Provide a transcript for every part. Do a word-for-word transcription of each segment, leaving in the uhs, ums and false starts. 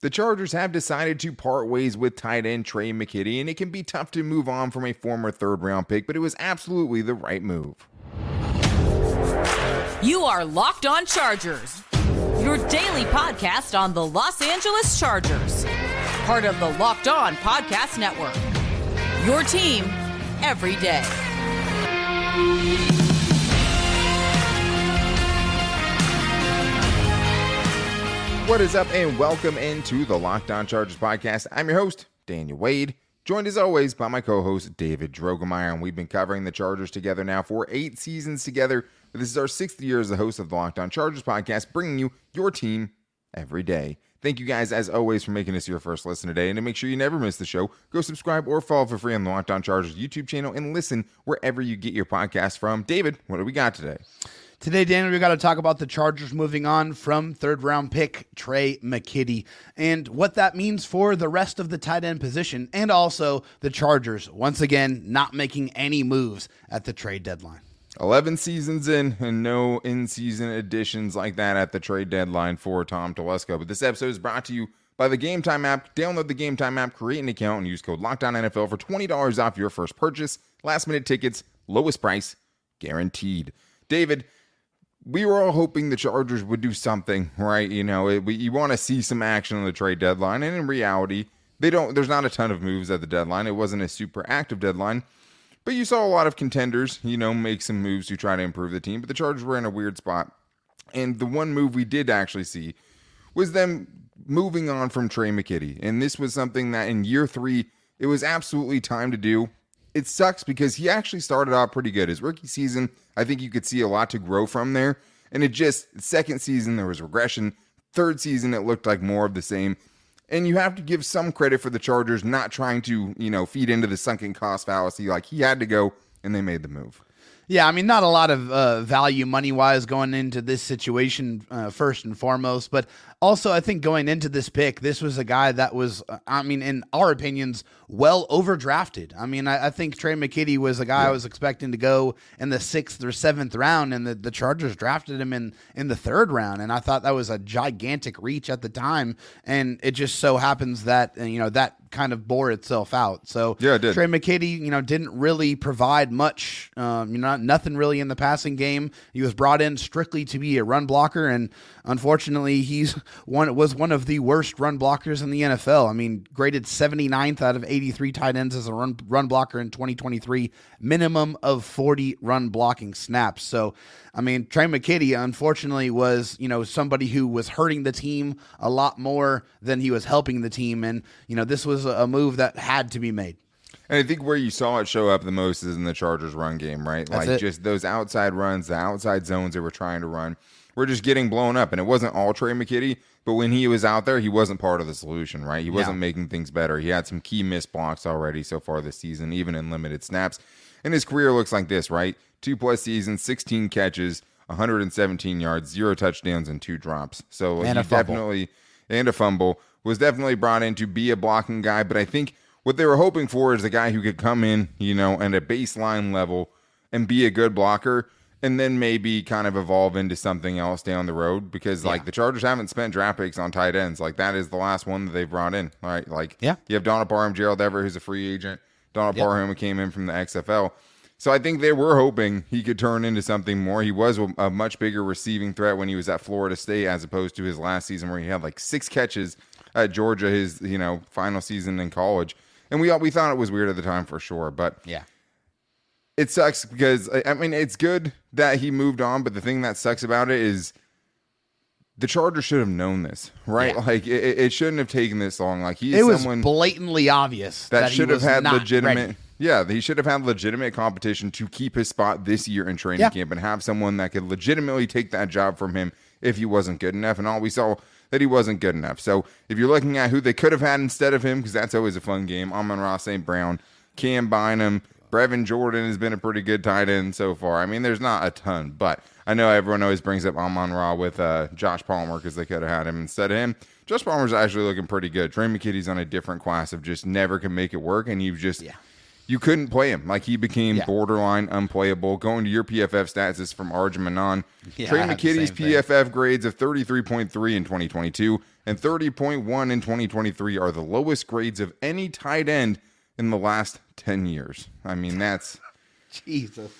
The Chargers have decided to part ways with tight end Tre' McKitty, and it can be tough to move on from a former third-round pick, but it was absolutely the right move. You are Locked On Chargers, your daily podcast on the Los Angeles Chargers, part of the Locked On Podcast Network, your team every day. What is up, and welcome into the Locked On Chargers podcast. I'm your host, Daniel Wade, joined as always by my co-host, David Drogemeier, and we've been covering the Chargers together now for eight seasons together. This is our sixth year as the host of the Locked On Chargers podcast, bringing you your team every day. Thank you guys, as always, for making us your first listen today, and to make sure you never miss the show, go subscribe or follow for free on the Locked On Chargers YouTube channel and listen wherever you get your podcast from. David, what do we got today? Today, Daniel, we got to talk about the Chargers moving on from third-round pick Tre' McKitty and what that means for the rest of the tight end position, and also the Chargers, once again, not making any moves at the trade deadline. eleven seasons in, and no in-season additions like that at the trade deadline for Tom Telesco. But this episode is brought to you by the Game Time app. Download the Game Time app, create an account, and use code LOCKEDONNFL for twenty dollars off your first purchase. Last-minute tickets, lowest price, guaranteed. David, we were all hoping the Chargers would do something, right? You know, it, we, you want to see some action on the trade deadline. And in reality, they don't. There's not a ton of moves at the deadline. It wasn't a super active deadline. But you saw a lot of contenders, you know, make some moves to try to improve the team. But the Chargers were in a weird spot. And the one move we did actually see was them moving on from Tre' McKitty. And this was something that in year three, it was absolutely time to do. It sucks because he actually started out pretty good. His rookie season, I think you could see a lot to grow from there. And it just, second season, there was regression. Third season, it looked like more of the same. And you have to give some credit for the Chargers not trying to, you know, feed into the sunken cost fallacy. Like, he had to go, and they made the move. Yeah, I mean, not a lot of uh, value money-wise going into this situation, uh, first and foremost. But also, I think going into this pick, this was a guy that was, uh, I mean, in our opinions, well overdrafted. I mean, I, I think Tre' McKitty was a guy yeah. I was expecting to go in the sixth or seventh round, and the, the Chargers drafted him in, in the third round. And I thought that was a gigantic reach at the time. And it just so happens that, you know, that kind of bore itself out. So yeah, it did. Tre' McKitty, you know, didn't really provide much, um, you know, not, nothing really in the passing game. He was brought in strictly to be a run blocker, and unfortunately, he's one was one of the worst run blockers in the N F L. I mean, graded seventy-ninth out of eighty-three tight ends as a run run blocker in twenty twenty-three, minimum of forty run blocking snaps. So, I mean, Tre' McKitty, unfortunately, was, you know, somebody who was hurting the team a lot more than he was helping the team, and you know, this was a move that had to be made. And I think where you saw it show up the most is in the Chargers run game, right? That's like it. Just those outside runs, the outside zones they were trying to run were just getting blown up. And it wasn't all Tre' McKitty, but when he was out there, he wasn't part of the solution, right? He wasn't yeah. making things better. He had some key missed blocks already so far this season, even in limited snaps. And his career looks like this, right? Two plus seasons, sixteen catches, one hundred seventeen yards, zero touchdowns, and two drops. So and he a definitely and a fumble. Was definitely brought in to be a blocking guy, but I think what they were hoping for is a guy who could come in, you know, at a baseline level and be a good blocker, and then maybe kind of evolve into something else down the road, because, yeah. like, the Chargers haven't spent draft picks on tight ends. Like, that is the last one that they brought in, right? Like, yeah. you have Donald Parham, Gerald Everett, who's a free agent. Donald yep. Parham came in from the X F L. So I think they were hoping he could turn into something more. He was a much bigger receiving threat when he was at Florida State, as opposed to his last season where he had like six catches at Georgia, his, you know, final season in college. And we all, we thought it was weird at the time for sure, but yeah, it sucks because, I mean, it's good that he moved on, but the thing that sucks about it is the Chargers should have known this, right? Yeah. Like, it, it shouldn't have taken this long. Like, he's it was someone blatantly obvious that, that should have had legitimate. Ready. Yeah, he should have had legitimate competition to keep his spot this year in training yeah. camp and have someone that could legitimately take that job from him if he wasn't good enough. And all we saw that he wasn't good enough. So if you're looking at who they could have had instead of him, because that's always a fun game, Amon-Ra Saint Brown, Cam Bynum, Brevin Jordan has been a pretty good tight end so far. I mean, there's not a ton, but I know everyone always brings up Amon-Ra with uh, Josh Palmer because they could have had him instead of him. Josh Palmer's actually looking pretty good. Tre' McKitty's on a different class of just never can make it work, and you've just... Yeah. You couldn't play him. Like, he became yeah. borderline unplayable. Going to your P F F stats, this is from Arjun Manon. Yeah, Tre' McKitty's P F F grades of thirty-three point three in twenty twenty-two, and thirty point one in twenty twenty-three are the lowest grades of any tight end in the last ten years. I mean, that's... Jesus.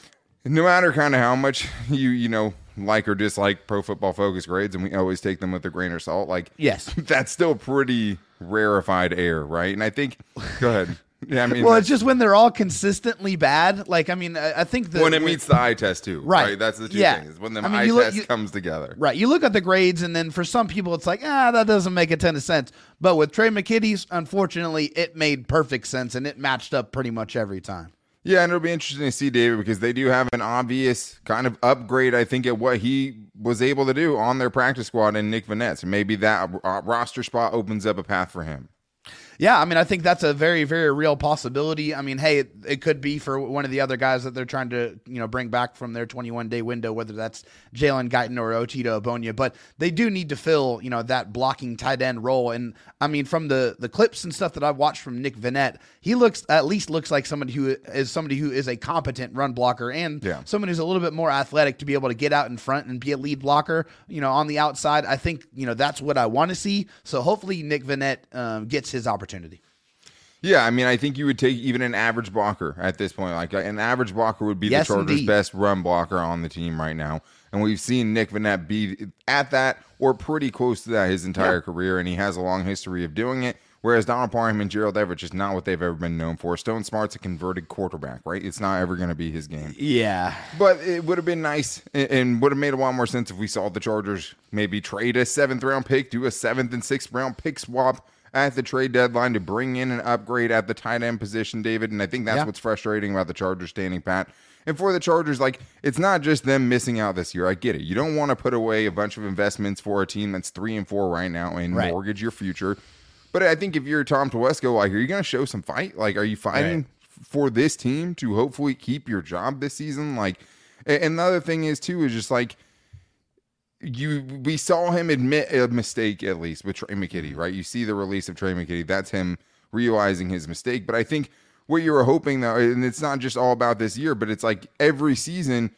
No matter kind of how much you, you know, like or dislike Pro Football Focus grades, and we always take them with a grain of salt, like, yes, that's still pretty rarefied air, right? And I think... Go ahead. Yeah, I mean, well, it's just when they're all consistently bad. Like, I mean, I think the, when it meets the eye test too, right? right? That's the two yeah. things. When the I mean, eye look, test you, comes together, right? You look at the grades, and then for some people, it's like, ah, that doesn't make a ton of sense. But with Tre' McKitty's, unfortunately, it made perfect sense, and it matched up pretty much every time. Yeah, and it'll be interesting to see, David, because they do have an obvious kind of upgrade, I think, at what he was able to do on their practice squad and Nick Vanette. So maybe that roster spot opens up a path for him. Yeah, I mean, I think that's a very, very real possibility. I mean, hey, it, it could be for one of the other guys that they're trying to, you know, bring back from their twenty-one day window, whether that's Jalen Guyton or Otito Obonia. But they do need to fill, you know, that blocking tight end role. And I mean, from the the clips and stuff that I've watched from Nick Vanette, he looks at least looks like somebody who is somebody who is a competent run blocker and yeah. someone who's a little bit more athletic to be able to get out in front and be a lead blocker, you know, on the outside. I think, you know, that's what I want to see. So hopefully Nick Vanette um, gets his opportunity. Opportunity. Yeah, I mean, I think you would take even an average blocker at this point. Like, an average blocker would be yes, the Chargers' indeed. best run blocker on the team right now. And we've seen Nick Vanette be at that or pretty close to that his entire yep. career, and he has a long history of doing it, whereas Donald Parham and Gerald Everett is not what they've ever been known for. Stone Smart's a converted quarterback, right? It's not ever going to be his game. Yeah. But it would have been nice and would have made a lot more sense if we saw the Chargers maybe trade a seventh-round pick, do a seventh- and sixth-round pick swap at the trade deadline to bring in an upgrade at the tight end position, David. And I think that's yeah. what's frustrating about the Chargers standing pat. And for the Chargers, like, it's not just them missing out this year. I get it. You don't want to put away a bunch of investments for a team that's three and four right now and right. mortgage your future. But I think if you're Tom Telesco, like, are you going to show some fight? Like, are you fighting right. for this team to hopefully keep your job this season? Like, and the other thing is too, is just like, You we saw him admit a mistake, at least with Tre' McKitty, right? You see the release of Tre' McKitty. That's him realizing his mistake. But I think what you were hoping, though, and it's not just all about this year, but it's like every season,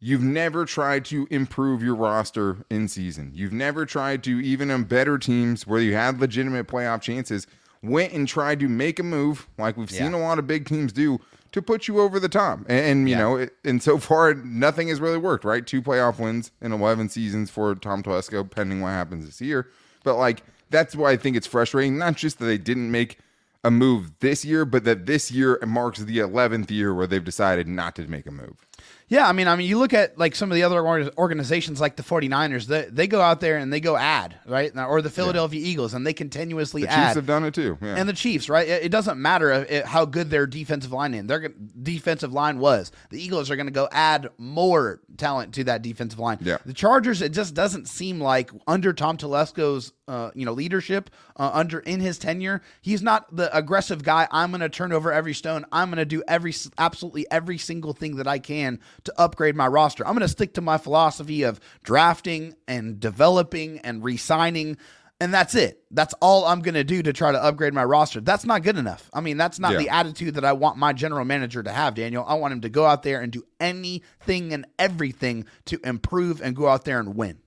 you've never tried to improve your roster in season. You've never tried to, even on better teams where you had legitimate playoff chances, went and tried to make a move like we've yeah. seen a lot of big teams do to put you over the top. And, and you yeah. know, it, and so far, nothing has really worked, right? Two playoff wins in eleven seasons for Tom Telesco, pending what happens this year. But, like, that's why I think it's frustrating, not just that they didn't make a move this year, but that this year marks the eleventh year where they've decided not to make a move. Yeah, I mean, I mean, you look at, like, some of the other organizations like the 49ers, they, they go out there and they go add, right? Or the Philadelphia yeah. Eagles, and they continuously the add. The Chiefs have done it too. Yeah. And the Chiefs, right? It, it doesn't matter how good their defensive line is. Their defensive line was. The Eagles are going to go add more talent to that defensive line. Yeah. The Chargers, it just doesn't seem like under Tom Telesco's uh, you know, leadership, uh, under in his tenure, he's not the aggressive guy. I'm going to turn over every stone. I'm going to do every absolutely every single thing that I can to upgrade my roster. I'm going to stick to my philosophy of drafting and developing and re-signing, and that's it. That's all I'm going to do to try to upgrade my roster. That's not good enough. I mean, that's not yeah. the attitude that I want my general manager to have, Daniel. I want him to go out there and do anything and everything to improve and go out there and win.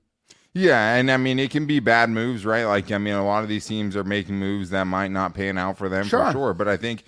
Yeah, and I mean, it can be bad moves, right? Like, I mean, a lot of these teams are making moves that might not pan out for them sure. for sure, but I think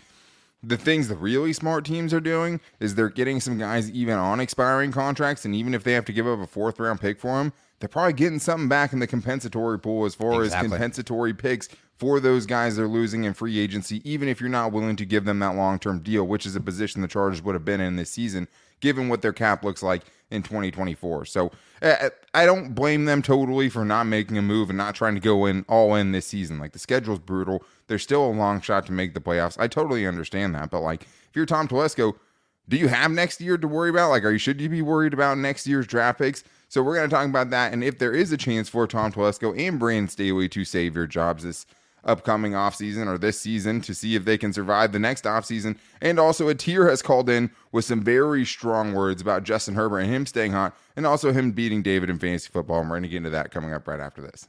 the things the really smart teams are doing is they're getting some guys even on expiring contracts, and even if they have to give up a fourth-round pick for them, they're probably getting something back in the compensatory pool as far exactly. as compensatory picks for those guys they're losing in free agency, even if you're not willing to give them that long-term deal, which is a position the Chargers would have been in this season, given what their cap looks like in twenty twenty-four. So uh, I don't blame them totally for not making a move and not trying to go in all in this season. Like, the schedule's brutal. There's still a long shot to make the playoffs. I totally understand that. But, like, if you're Tom Telesco, do you have next year to worry about? Like, are you should you be worried about next year's draft picks? So we're going to talk about that. And if there is a chance for Tom Telesco and Brandon Staley to save your jobs this upcoming offseason or this season to see if they can survive the next offseason. And also Atir has called in with some very strong words about Justin Herbert and him staying hot and also him beating David in fantasy football. And we're going to get into that coming up right after this.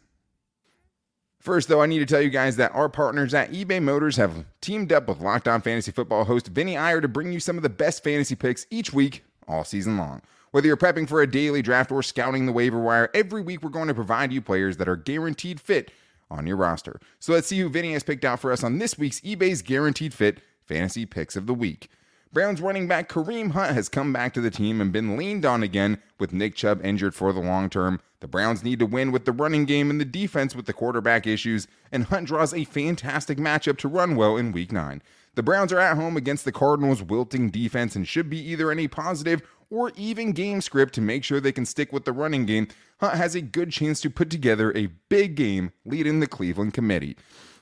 First, though, I need to tell you guys that our partners at eBay Motors have teamed up with Locked On Fantasy Football host Vinny Iyer to bring you some of the best fantasy picks each week all season long. Whether you're prepping for a daily draft or scouting the waiver wire, every week we're going to provide you players that are guaranteed fit on your roster. So let's see who Vinny has picked out for us on this week's eBay's Guaranteed Fit Fantasy Picks of the Week. Browns running back Kareem Hunt has come back to the team and been leaned on again with Nick Chubb injured for the long term. The Browns need to win with the running game and the defense with the quarterback issues, and Hunt draws a fantastic matchup to run well in week nine. The Browns are at home against the Cardinals' wilting defense and should be either in a positive or even game script to make sure they can stick with the running game. Hunt has a good chance to put together a big game leading the Cleveland committee.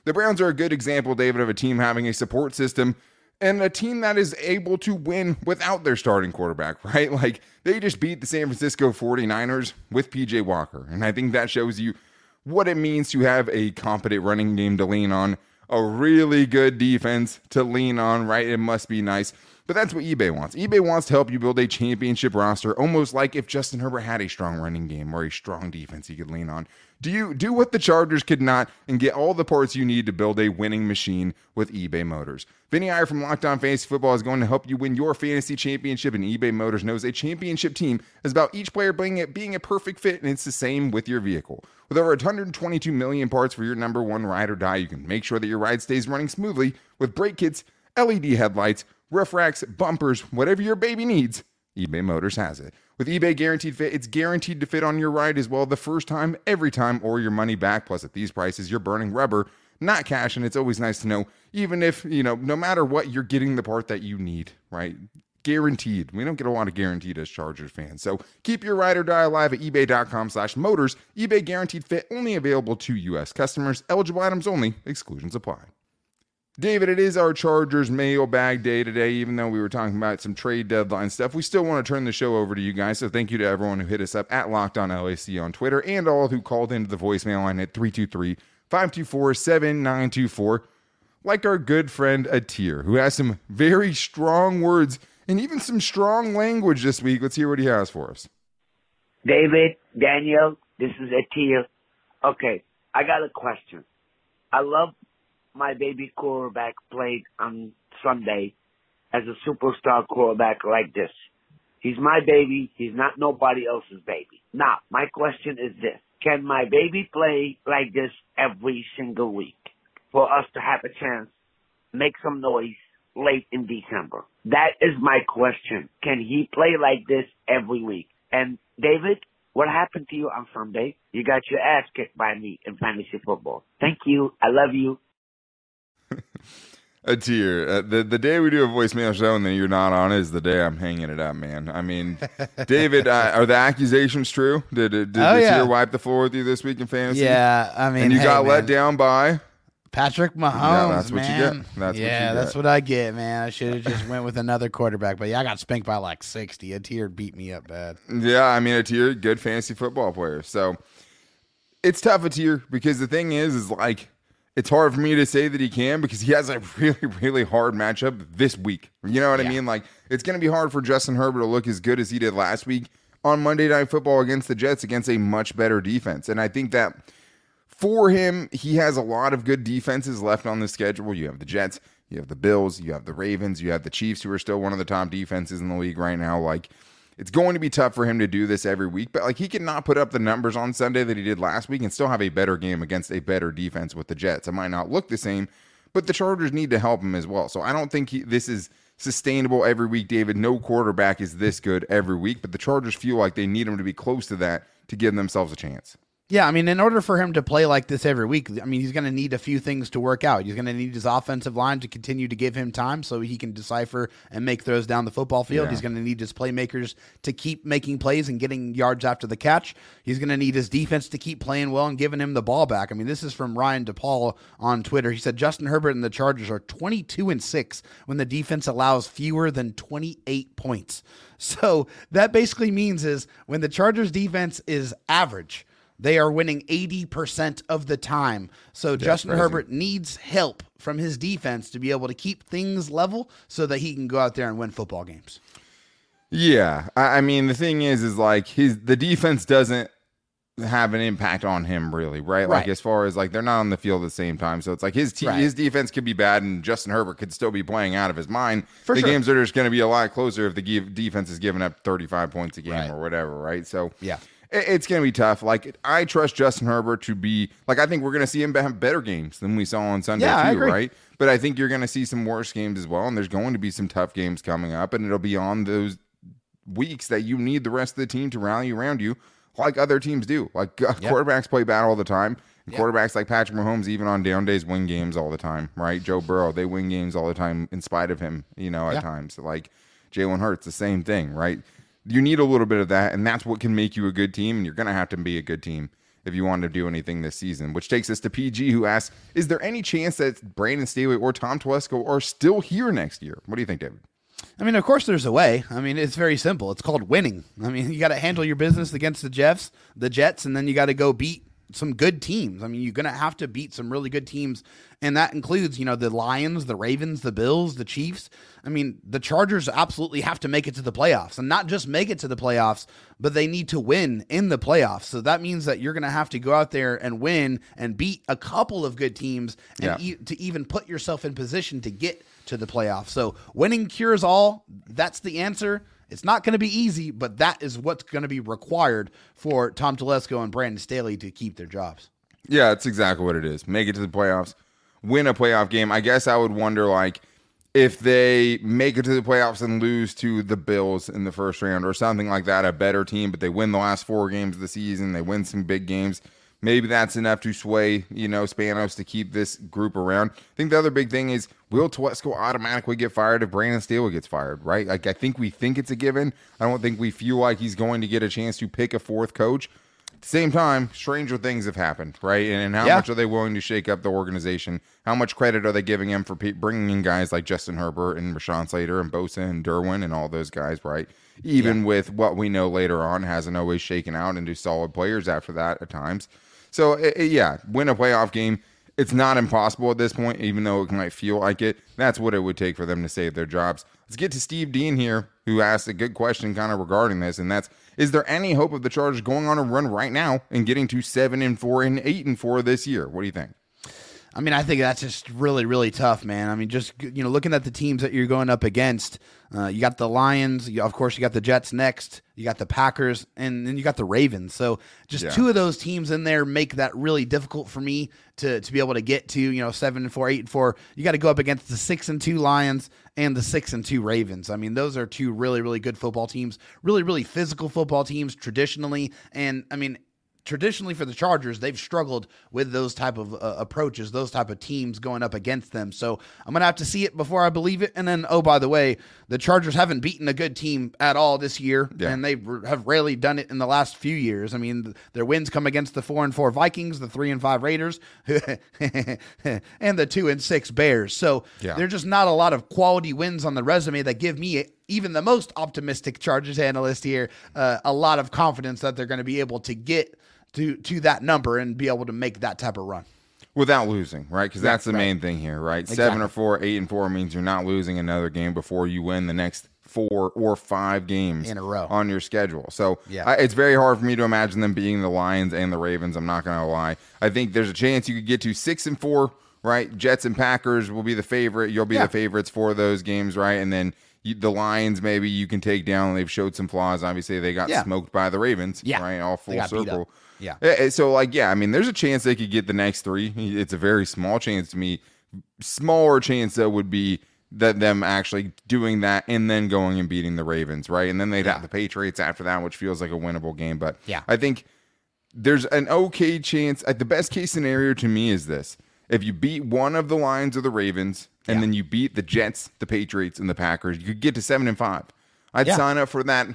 The Browns are a good example, David, of a team having a support system and a team that is able to win without their starting quarterback, right? Like, they just beat the San Francisco forty-niners with P J Walker. And I think that shows you what it means to have a competent running game to lean on, a really good defense to lean on, right? It must be nice. But that's what eBay wants. eBay wants to help you build a championship roster, almost like if Justin Herbert had a strong running game or a strong defense he could lean on. Do you do what the Chargers could not and get all the parts you need to build a winning machine with eBay Motors. Vinny Iyer from Locked On Fantasy Football is going to help you win your fantasy championship, and eBay Motors knows a championship team is about each player being a, being a perfect fit, and it's the same with your vehicle. With over one hundred twenty-two million parts for your number one ride or die, you can make sure that your ride stays running smoothly with brake kits, L E D headlights, roof racks, bumpers, whatever your baby needs, eBay Motors has it. With eBay Guaranteed Fit, it's guaranteed to fit on your ride as well the first time, every time, or your money back. Plus, at these prices, you're burning rubber, not cash, and it's always nice to know, even if, you know, no matter what, you're getting the part that you need, right? Guaranteed. We don't get a lot of guaranteed as Chargers fans. So keep your ride or die alive at ebay.com slash motors. eBay Guaranteed Fit, only available to U S customers. Eligible items only. Exclusions apply. David, it is our Chargers mailbag day today. Even though we were talking about some trade deadline stuff, we still want to turn the show over to you guys. So thank you to everyone who hit us up at LockedOnLAC on Twitter and all who called into the voicemail line at three two three, five two four, seven nine two four. Like our good friend Atir, who has some very strong words and even some strong language this week. Let's hear what he has for us. David, Daniel, this is Atir. Okay, I got a question. I love my baby quarterback played on Sunday as a superstar quarterback like this. He's my baby. He's not nobody else's baby. Now, my question is this. Can my baby play like this every single week for us to have a chance, make some noise late in December? That is my question. Can he play like this every week? And, David, what happened to you on Sunday? You got your ass kicked by me in fantasy football. Thank you. I love you. A tear. Uh, the the day we do a voicemail show and then you're not on is the day I'm hanging it up, man. I mean, David, uh, are the accusations true? Did did, did oh, a tear yeah. wipe the floor with you this week in fantasy? Yeah, I mean, and you hey, got man. let down by Patrick Mahomes. Yeah, that's what man. you get. That's yeah, what you that's get. what I get, man. I should have just went with another quarterback, but yeah, I got spanked by like sixty. Atir beat me up bad. Yeah, I mean, Atir, good fantasy football player. So it's tough, Atir, because the thing is, is like, it's hard for me to say that he can because he has a really, really hard matchup this week. You know what yeah. I mean? Like, it's going to be hard for Justin Herbert to look as good as he did last week on Monday Night Football against the Jets against a much better defense. And I think that for him, he has a lot of good defenses left on the schedule. You have the Jets, you have the Bills, you have the Ravens, you have the Chiefs, who are still one of the top defenses in the league right now. Like, it's going to be tough for him to do this every week, but like, he could not put up the numbers on Sunday that he did last week and still have a better game against a better defense with the Jets. It might not look the same, but the Chargers need to help him as well. So I don't think he, this is sustainable every week, David. No quarterback is this good every week, but the Chargers feel like they need him to be close to that to give themselves a chance. Yeah, I mean, in order for him to play like this every week, I mean, he's going to need a few things to work out. He's going to need his offensive line to continue to give him time so he can decipher and make throws down the football field. Yeah. He's going to need his playmakers to keep making plays and getting yards after the catch. He's going to need his defense to keep playing well and giving him the ball back. I mean, this is from Ryan DePaul on Twitter. He said, Justin Herbert and the Chargers are twenty-two and six when the defense allows fewer than twenty-eight points. So that basically means is when the Chargers defense is average, they are winning eighty percent of the time. So That's Justin crazy. Herbert needs help from his defense to be able to keep things level so that he can go out there and win football games. Yeah. I mean, the thing is, is like his, the defense doesn't have an impact on him really, right? right? Like as far as like, they're not on the field at the same time. So it's like his te- right. his defense could be bad and Justin Herbert could still be playing out of his mind. For the sure. games are just going to be a lot closer if the ge- defense is giving up thirty-five points a game right. or whatever. Right. So yeah. it's going to be tough. Like, I trust Justin Herbert to be – like, I think we're going to see him have better games than we saw on Sunday, yeah, too, I agree. Right? But I think you're going to see some worse games as well, and there's going to be some tough games coming up, and it'll be on those weeks that you need the rest of the team to rally around you like other teams do. Like, uh, yep. quarterbacks play bad all the time. And yep. quarterbacks like Patrick Mahomes, even on down days, win games all the time, right? Joe Burrow, they win games all the time in spite of him, you know, at yep. times. Like, Jalen Hurts, the same thing, right? You need a little bit of that, and that's what can make you a good team, and you're going to have to be a good team if you want to do anything this season, which takes us to P G, who asks, is there any chance that Brandon Staley or Tom Telesco are still here next year? What do you think, David? I mean, of course there's a way. I mean, it's very simple. It's called winning. I mean, you got to handle your business against the Jets, the Jets, and then you got to go beat some good teams. I mean, you're going to have to beat some really good teams, and that includes, you know, the Lions, the Ravens, the Bills, the Chiefs. I mean, the Chargers absolutely have to make it to the playoffs, and not just make it to the playoffs, but they need to win in the playoffs. So that means that you're going to have to go out there and win and beat a couple of good teams and yeah. e- to even put yourself in position to get to the playoffs. So winning cures all. That's the answer. It's not going to be easy, but that is what's going to be required for Tom Telesco and Brandon Staley to keep their jobs. Yeah, that's exactly what it is. Make it to the playoffs, win a playoff game. I guess I would wonder, like, if they make it to the playoffs and lose to the Bills in the first round or something like that, a better team, but they win the last four games of the season, they win some big games. Maybe that's enough to sway, you know, Spanos to keep this group around. I think the other big thing is, will Telesco automatically get fired if Brandon Staley gets fired, right? Like, I think we think it's a given. I don't think we feel like he's going to get a chance to pick a fourth coach. At the same time, stranger things have happened, right? And, and how yeah. much are they willing to shake up the organization? How much credit are they giving him for pe- bringing in guys like Justin Herbert and Rashawn Slater and Bosa and Derwin and all those guys, right? Even yeah. with what we know later on hasn't always shaken out into solid players after that at times. So, it, it, yeah, win a playoff game. It's not impossible at this point, even though it might feel like it. That's what it would take for them to save their jobs. Let's get to Steve Dean here, who asked a good question kind of regarding this, and that's, is there any hope of the Chargers going on a run right now and getting to seven and four and eight and four this year? What do you think? I mean, I think that's just really, really tough, man. I mean, just, you know, looking at the teams that you're going up against, uh, you got the Lions, you, of course, you got the Jets next, you got the Packers, and then you got the Ravens. So just yeah. two of those teams in there make that really difficult for me to to be able to get to, you know, seven and four, eight and four. You got to go up against the six and two Lions and the six and two Ravens. I mean, those are two really, really good football teams, really, really physical football teams traditionally. And I mean, traditionally for the Chargers, they've struggled with those type of uh, approaches, those type of teams going up against them. So I'm going to have to see it before I believe it. And then, oh, by the way, the Chargers haven't beaten a good team at all this year, yeah. and they have rarely done it in the last few years. I mean, th- their wins come against the four and four Vikings, the three and five Raiders, and the two and six Bears. So yeah. they're just not a lot of quality wins on the resume that give me a even the most optimistic Chargers analyst here, uh, a lot of confidence that they're going to be able to get to to that number and be able to make that type of run. Without losing, right? Because that's, that's the right. main thing here, right? Exactly. Seven or four, eight and four means you're not losing another game before you win the next four or five games in a row on your schedule. So yeah. I, it's very hard for me to imagine them being the Lions and the Ravens. I'm not going to lie. I think there's a chance you could get to six and four, right? Jets and Packers will be the favorite. You'll be yeah. the favorites for those games, right? And then the Lions, maybe you can take down. They've showed some flaws. Obviously, they got yeah. smoked by the Ravens, yeah. right? All full circle. Yeah. So, like, yeah, I mean, there's a chance they could get the next three. It's a very small chance to me. Smaller chance, though, would be that them actually doing that and then going and beating the Ravens, right? And then they'd yeah. have the Patriots after that, which feels like a winnable game. But yeah. I think there's an okay chance. The best case scenario to me is this. If you beat one of the Lions or the Ravens, and yeah. then you beat the Jets, the Patriots, and the Packers, you could get to seven and five. I'd yeah. sign up for that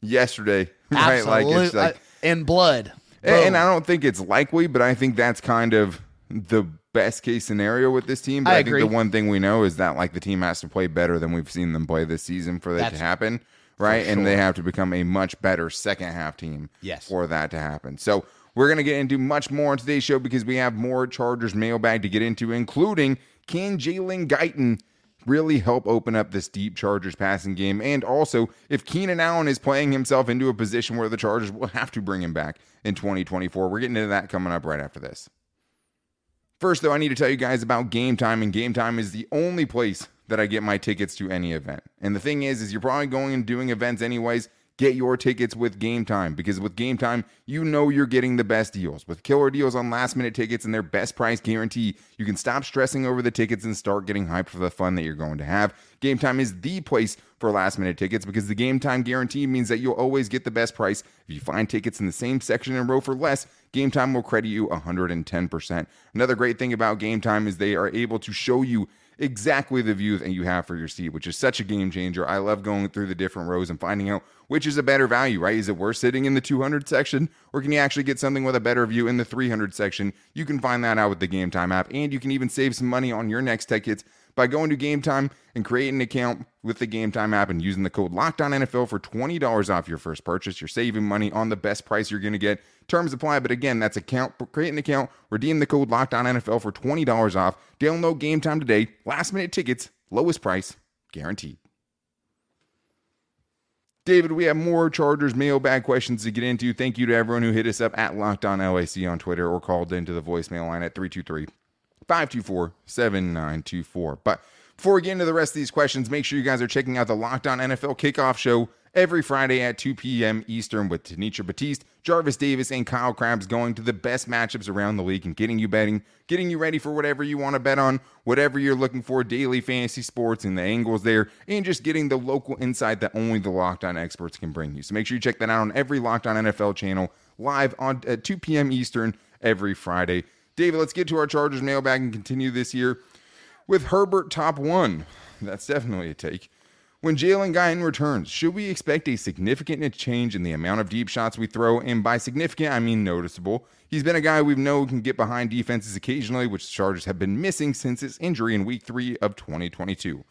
yesterday, right? Like, it's like in blood. Bro. And I don't think it's likely, but I think that's kind of the best case scenario with this team. But I, I agree. think the one thing we know is that, like, the team has to play better than we've seen them play this season for that that's to happen, right? Sure. And they have to become a much better second half team yes. for that to happen. So we're going to get into much more on today's show because we have more Chargers mailbag to get into, including can Jalen Guyton really help open up this deep Chargers passing game? And also, if Keenan Allen is playing himself into a position where the Chargers will have to bring him back in twenty twenty-four. We're getting into that coming up right after this. First, though, I need to tell you guys about Game Time, and Game Time is the only place that I get my tickets to any event. And the thing is, is you're probably going and doing events anyways. Get your tickets with Game Time, because with Game Time, you know you're getting the best deals. With killer deals on last-minute tickets and their best price guarantee, you can stop stressing over the tickets and start getting hyped for the fun that you're going to have. Game Time is the place for last-minute tickets, because the Game Time guarantee means that you'll always get the best price. If you find tickets in the same section and row for less, Game Time will credit you one hundred ten percent. Another great thing about Game Time is they are able to show you exactly the view that you have for your seat, which is such a game changer. I love going through the different rows and finding out which is a better value, right? Is it worth sitting in the two hundred section, or can you actually get something with a better view in the three hundred section? You can find that out with the Game Time app, and you can even save some money on your next tickets by going to Game Time and creating an account with the Game Time app and using the code LOCKEDONNFL for twenty dollars off your first purchase. You're saving money on the best price you're going to get. Terms apply, but again, that's account. Create an account, redeem the code LOCKEDONNFL for twenty dollars off. Download Game Time today. Last-minute tickets, lowest price, guaranteed. David, we have more Chargers mailbag questions to get into. Thank you to everyone who hit us up at LockedOnLAC on Twitter or called into the voicemail line at three two three, five two four, seven nine two four. But before we get into the rest of these questions, make sure you guys are checking out the Locked On N F L Kickoff Show every Friday at two p.m. Eastern with Tanisha Batiste, Jarvis Davis, and Kyle Krabs, going to the best matchups around the league and getting you betting, getting you ready for whatever you want to bet on, whatever you're looking for, daily fantasy sports and the angles there, and just getting the local insight that only the Locked On experts can bring you. So make sure you check that out on every Locked On N F L channel, live on at two p.m. Eastern every Friday. David, let's get to our Chargers mailbag and continue this year with Herbert top one. That's definitely a take. When Jalen Guyton returns, should we expect a significant change in the amount of deep shots we throw? And by significant, I mean noticeable. He's been a guy we've known can get behind defenses occasionally, which the Chargers have been missing since his injury in week three of twenty twenty-two.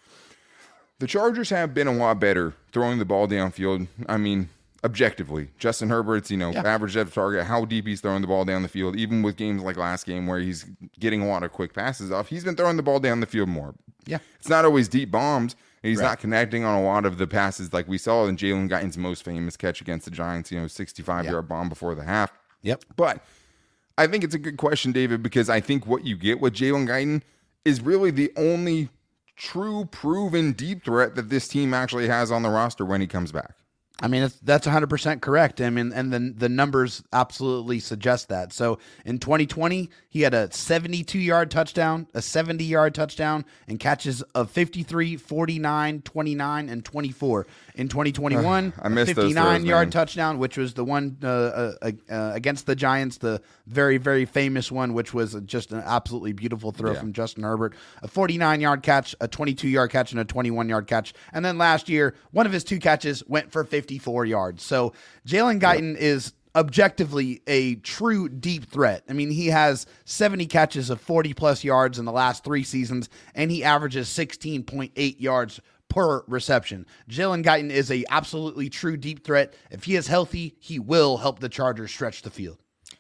The Chargers have been a lot better throwing the ball downfield. I mean, objectively, Justin Herbert's, you know, yeah. average depth of target, how deep he's throwing the ball down the field, even with games like last game where he's getting a lot of quick passes off, he's been throwing the ball down the field more. Yeah. It's not always deep bombs, and he's right. not connecting on a lot of the passes like we saw in Jalen Guyton's most famous catch against the Giants, you know, sixty-five-yard yeah. bomb before the half. Yep. But I think it's a good question, David, because I think what you get with Jalen Guyton is really the only true proven deep threat that this team actually has on the roster when he comes back. I mean, that's one hundred percent correct. I mean, and the, the numbers absolutely suggest that. So in twenty twenty, he had a seventy-two-yard touchdown, a seventy-yard touchdown, and catches of fifty-three, forty-nine, twenty-nine, and twenty-four. In twenty twenty-one, I missed a fifty-nine-yard touchdown, which was the one uh, uh, uh, against the Giants, the very, very famous one, which was just an absolutely beautiful throw yeah. from Justin Herbert. A forty-nine-yard catch, a twenty-two-yard catch, and a twenty-one-yard catch. And then last year, one of his two catches went for fifty. fifty-four yards. So Jalen Guyton yep. is objectively a true deep threat. I mean, he has seventy catches of forty plus yards in the last three seasons, and he averages sixteen point eight yards per reception. Jalen Guyton is a absolutely true deep threat. If he is healthy, he will help the Chargers stretch the field.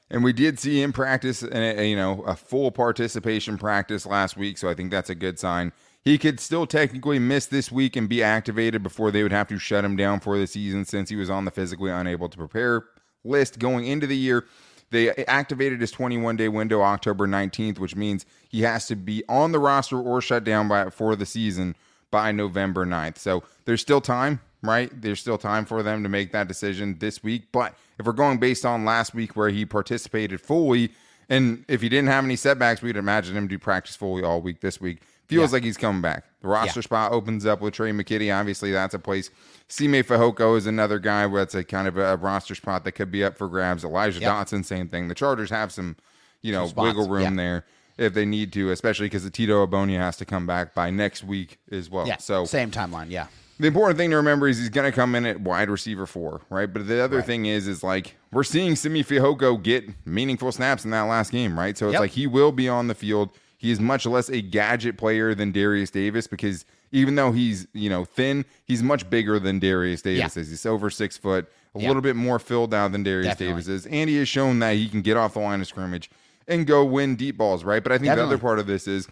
And we did see him practice, a, you know, a full participation practice last week. So I think that's a good sign. He could still technically miss this week and be activated before they would have to shut him down for the season, since he was on the physically unable to prepare list going into the year. They activated his twenty-one-day window October nineteenth, which means he has to be on the roster or shut down by for the season by November ninth. So there's still time, right? There's still time for them to make that decision this week. But if we're going based on last week where he participated fully, and if he didn't have any setbacks, we'd imagine him do practice fully all week this week. Feels yeah. like he's coming back. The roster yeah. spot opens up with Tre' McKitty. Obviously, that's a place. Simi Fahoko is another guy where it's a kind of a roster spot that could be up for grabs. Elijah yep. Dotson, same thing. The Chargers have some, you know, wiggle room yeah. there if they need to, especially because the Tito Abonia has to come back by next week as well. Yeah. So same timeline. Yeah. The important thing to remember is he's going to come in at wide receiver four, right? But the other right. thing is, is like we're seeing Simi Fahoko get meaningful snaps in that last game, right? So it's yep. like he will be on the field. He is much less a gadget player than Darius Davis, because even though he's, you know, thin, he's much bigger than Darius Davis yeah. is. He's over six foot, a yeah. little bit more filled out than Darius Definitely. Davis is. And he has shown that he can get off the line of scrimmage and go win deep balls, right? But I think Definitely. the other part of this is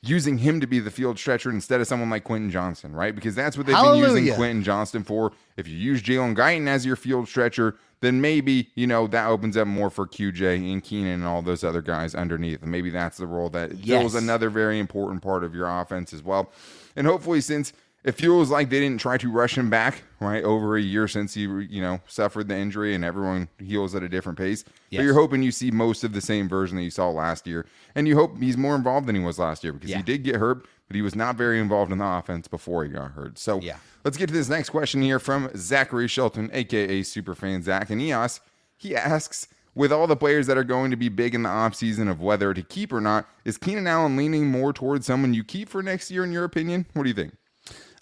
using him to be the field stretcher instead of someone like Quentin Johnston, right? Because that's what they've Hallelujah. been using Quentin Johnston for. If you use Jalen Guyton as your field stretcher, then maybe, you know, that opens up more for Q J and Keenan and all those other guys underneath. And maybe that's the role that yes. fills another very important part of your offense as well. And hopefully, since It feels like they didn't try to rush him back, right? Over a year since he, you know, suffered the injury, and everyone heals at a different pace. Yes. But you're hoping you see most of the same version that you saw last year. And you hope he's more involved than he was last year, because yeah. he did get hurt, but he was not very involved in the offense before he got hurt. So yeah. let's get to this next question here from Zachary Shelton, a k a. Superfan Zach and E O S. He asks, with all the players that are going to be big in the offseason of whether to keep or not, is Keenan Allen leaning more towards someone you keep for next year in your opinion? What do you think?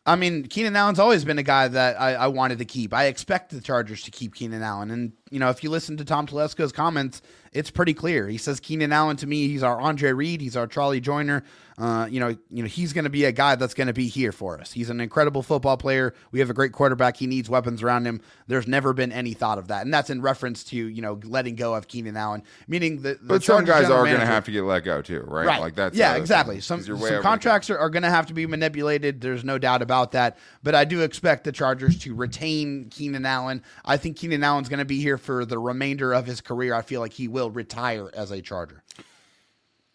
I mean, Keenan Allen's always been a guy that I, I wanted to keep. I expect the Chargers to keep Keenan Allen. And, you know, if you listen to Tom Telesco's comments, it's pretty clear. He says Keenan Allen, to me, he's our Andre Reed. He's our Charlie Joyner. Uh, you know, you know, he's going to be a guy that's going to be here for us. He's an incredible football player. We have a great quarterback. He needs weapons around him. There's never been any thought of that. And that's in reference to, you know, letting go of Keenan Allen, meaning that. But some guys are going to have to get let go too, right? Right. Like that's yeah, uh, exactly. Some, some contracts are, are going to have to be manipulated. There's no doubt about that. But I do expect the Chargers to retain Keenan Allen. I think Keenan Allen's going to be here for the remainder of his career. I feel like he will retire as a Charger.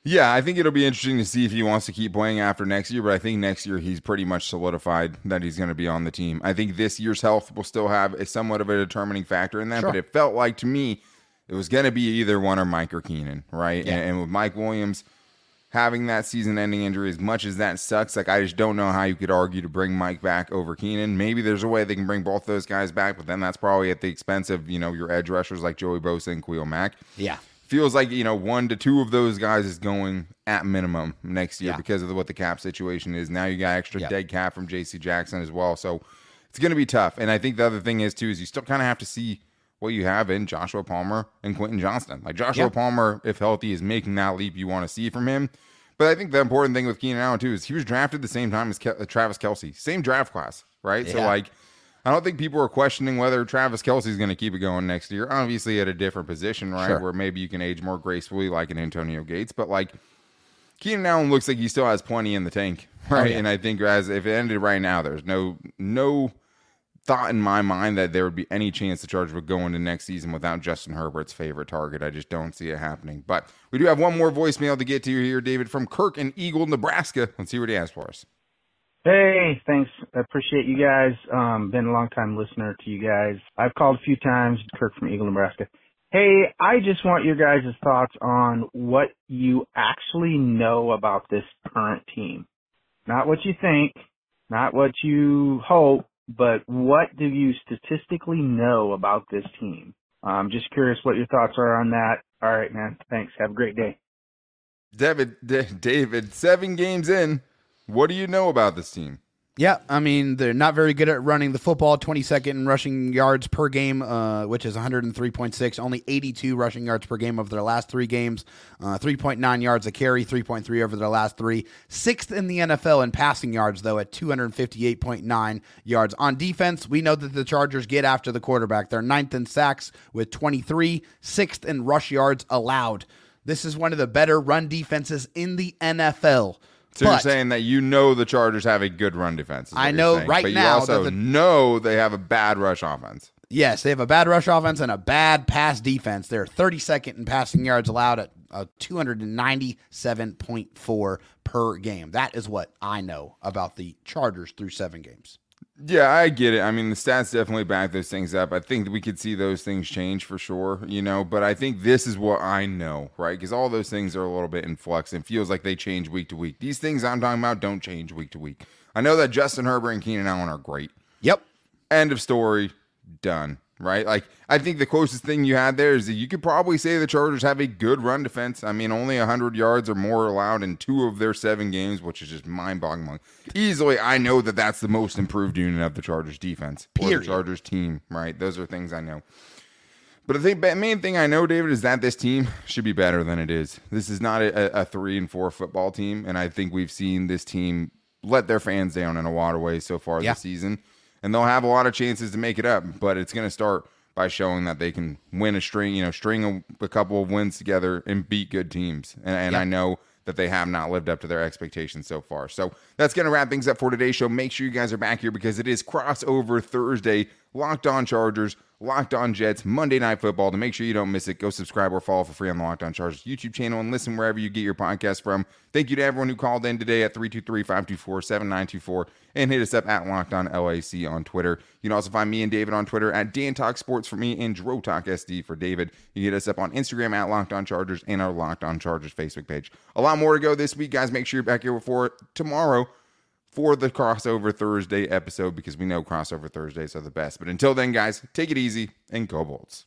Yeah, I think it'll be interesting to see if he wants to keep playing after next year, but I think next year he's pretty much solidified that he's going to be on the team. I think this year's health will still have a somewhat of a determining factor in that, sure. but it felt like to me it was going to be either one or Mike or Keenan, right? Yeah. And, and with Mike Williams having that season-ending injury, as much as that sucks, like I just don't know how you could argue to bring Mike back over Keenan. Maybe there's a way they can bring both those guys back, but then that's probably at the expense of, you know, your edge rushers like Joey Bosa and Khalil Mack. Yeah. Feels like, you know, one to two of those guys is going at minimum next year yeah. because of the, what the cap situation is. Now you got extra yeah. dead cap from J C Jackson as well. So it's going to be tough. And I think the other thing is, too, is you still kind of have to see what you have in Joshua Palmer and Quentin Johnston. Like Joshua yeah. Palmer, if healthy, is making that leap you want to see from him. But I think the important thing with Keenan Allen, too, is he was drafted the same time as Ke- Travis Kelce. Same draft class, right? Yeah. So, like, I don't think people are questioning whether Travis Kelce is going to keep it going next year. Obviously, at a different position, right? Sure. Where maybe you can age more gracefully, like an Antonio Gates. But like Keenan Allen looks like he still has plenty in the tank, right? Oh, yeah. And I think as if it ended right now, there's no no thought in my mind that there would be any chance the Chargers would go into next season without Justin Herbert's favorite target. I just don't see it happening. But we do have one more voicemail to get to here, David, from Kirk in Eagle, Nebraska. Let's see what he has for us. Hey, thanks. I appreciate you guys. Um, been a long time listener to you guys. I've called a few times. Kirk from Eagle, Nebraska. Hey, I just want your guys' thoughts on what you actually know about this current team. Not what you think, not what you hope, but what do you statistically know about this team? I'm just curious what your thoughts are on that. All right, man. Thanks. Have a great day. David, D- David, seven games in. What do you know about this team? Yeah, I mean, they're not very good at running the football, twenty-second in rushing yards per game, uh, which is one oh three point six, only eighty-two rushing yards per game over their last three games, uh, three point nine yards a carry, three point three over their last three. Sixth in the N F L in passing yards, though, at two fifty-eight point nine yards. On defense, we know that the Chargers get after the quarterback. They're ninth in sacks with twenty-three, sixth in rush yards allowed. This is one of the better run defenses in the N F L. So but, you're saying that you know the Chargers have a good run defense. I know saying. right but now. But you also the, know they have a bad rush offense. Yes, they have a bad rush offense and a bad pass defense. They're thirty-second in passing yards allowed at uh, two ninety-seven point four per game. That is what I know about the Chargers through seven games. Yeah, I get it. I mean, the stats definitely back those things up. I think that we could see those things change for sure, you know, but I think this is what I know, right? Because all those things are a little bit in flux and feels like they change week to week. These things I'm talking about don't change week to week. I know that Justin Herbert and Keenan Allen are great. Yep. End of story. Done. Right? Like, I think the closest thing you had there is that you could probably say the Chargers have a good run defense. I mean, only one hundred yards or more allowed in two of their seven games, which is just mind-boggling. Easily, I know that that's the most improved unit of the Chargers defense or Period. the Chargers team, right? Those are things I know. But I think the main thing I know, David, is that this team should be better than it is. This is not a, a three and four football team, and I think we've seen this team let their fans down in a lot of ways so far yeah. this season. And they'll have a lot of chances to make it up, but it's going to start by showing that they can win a string, you know, string a, a couple of wins together and beat good teams. And, and yep. I know that they have not lived up to their expectations so far. So that's going to wrap things up for today's show. Make sure you guys are back here because it is crossover Thursday. Locked On Chargers, Locked On Jets, Monday Night Football. To make sure you don't miss it, go subscribe or follow for free on the Locked On Chargers YouTube channel and listen wherever you get your podcast from. Thank you to everyone who called in today at three two three, five two four, seven nine two four and hit us up at Locked On L A C on Twitter. You can also find me and David on Twitter at DanTalkSports for me and DroTalkSD for David. You can hit us up on Instagram at Locked On Chargers and our Locked On Chargers Facebook page. A lot more to go this week, guys. Make sure you're back here before tomorrow for the Crossover Thursday episode, because we know Crossover Thursdays are the best. But until then, guys, take it easy and go Bolts.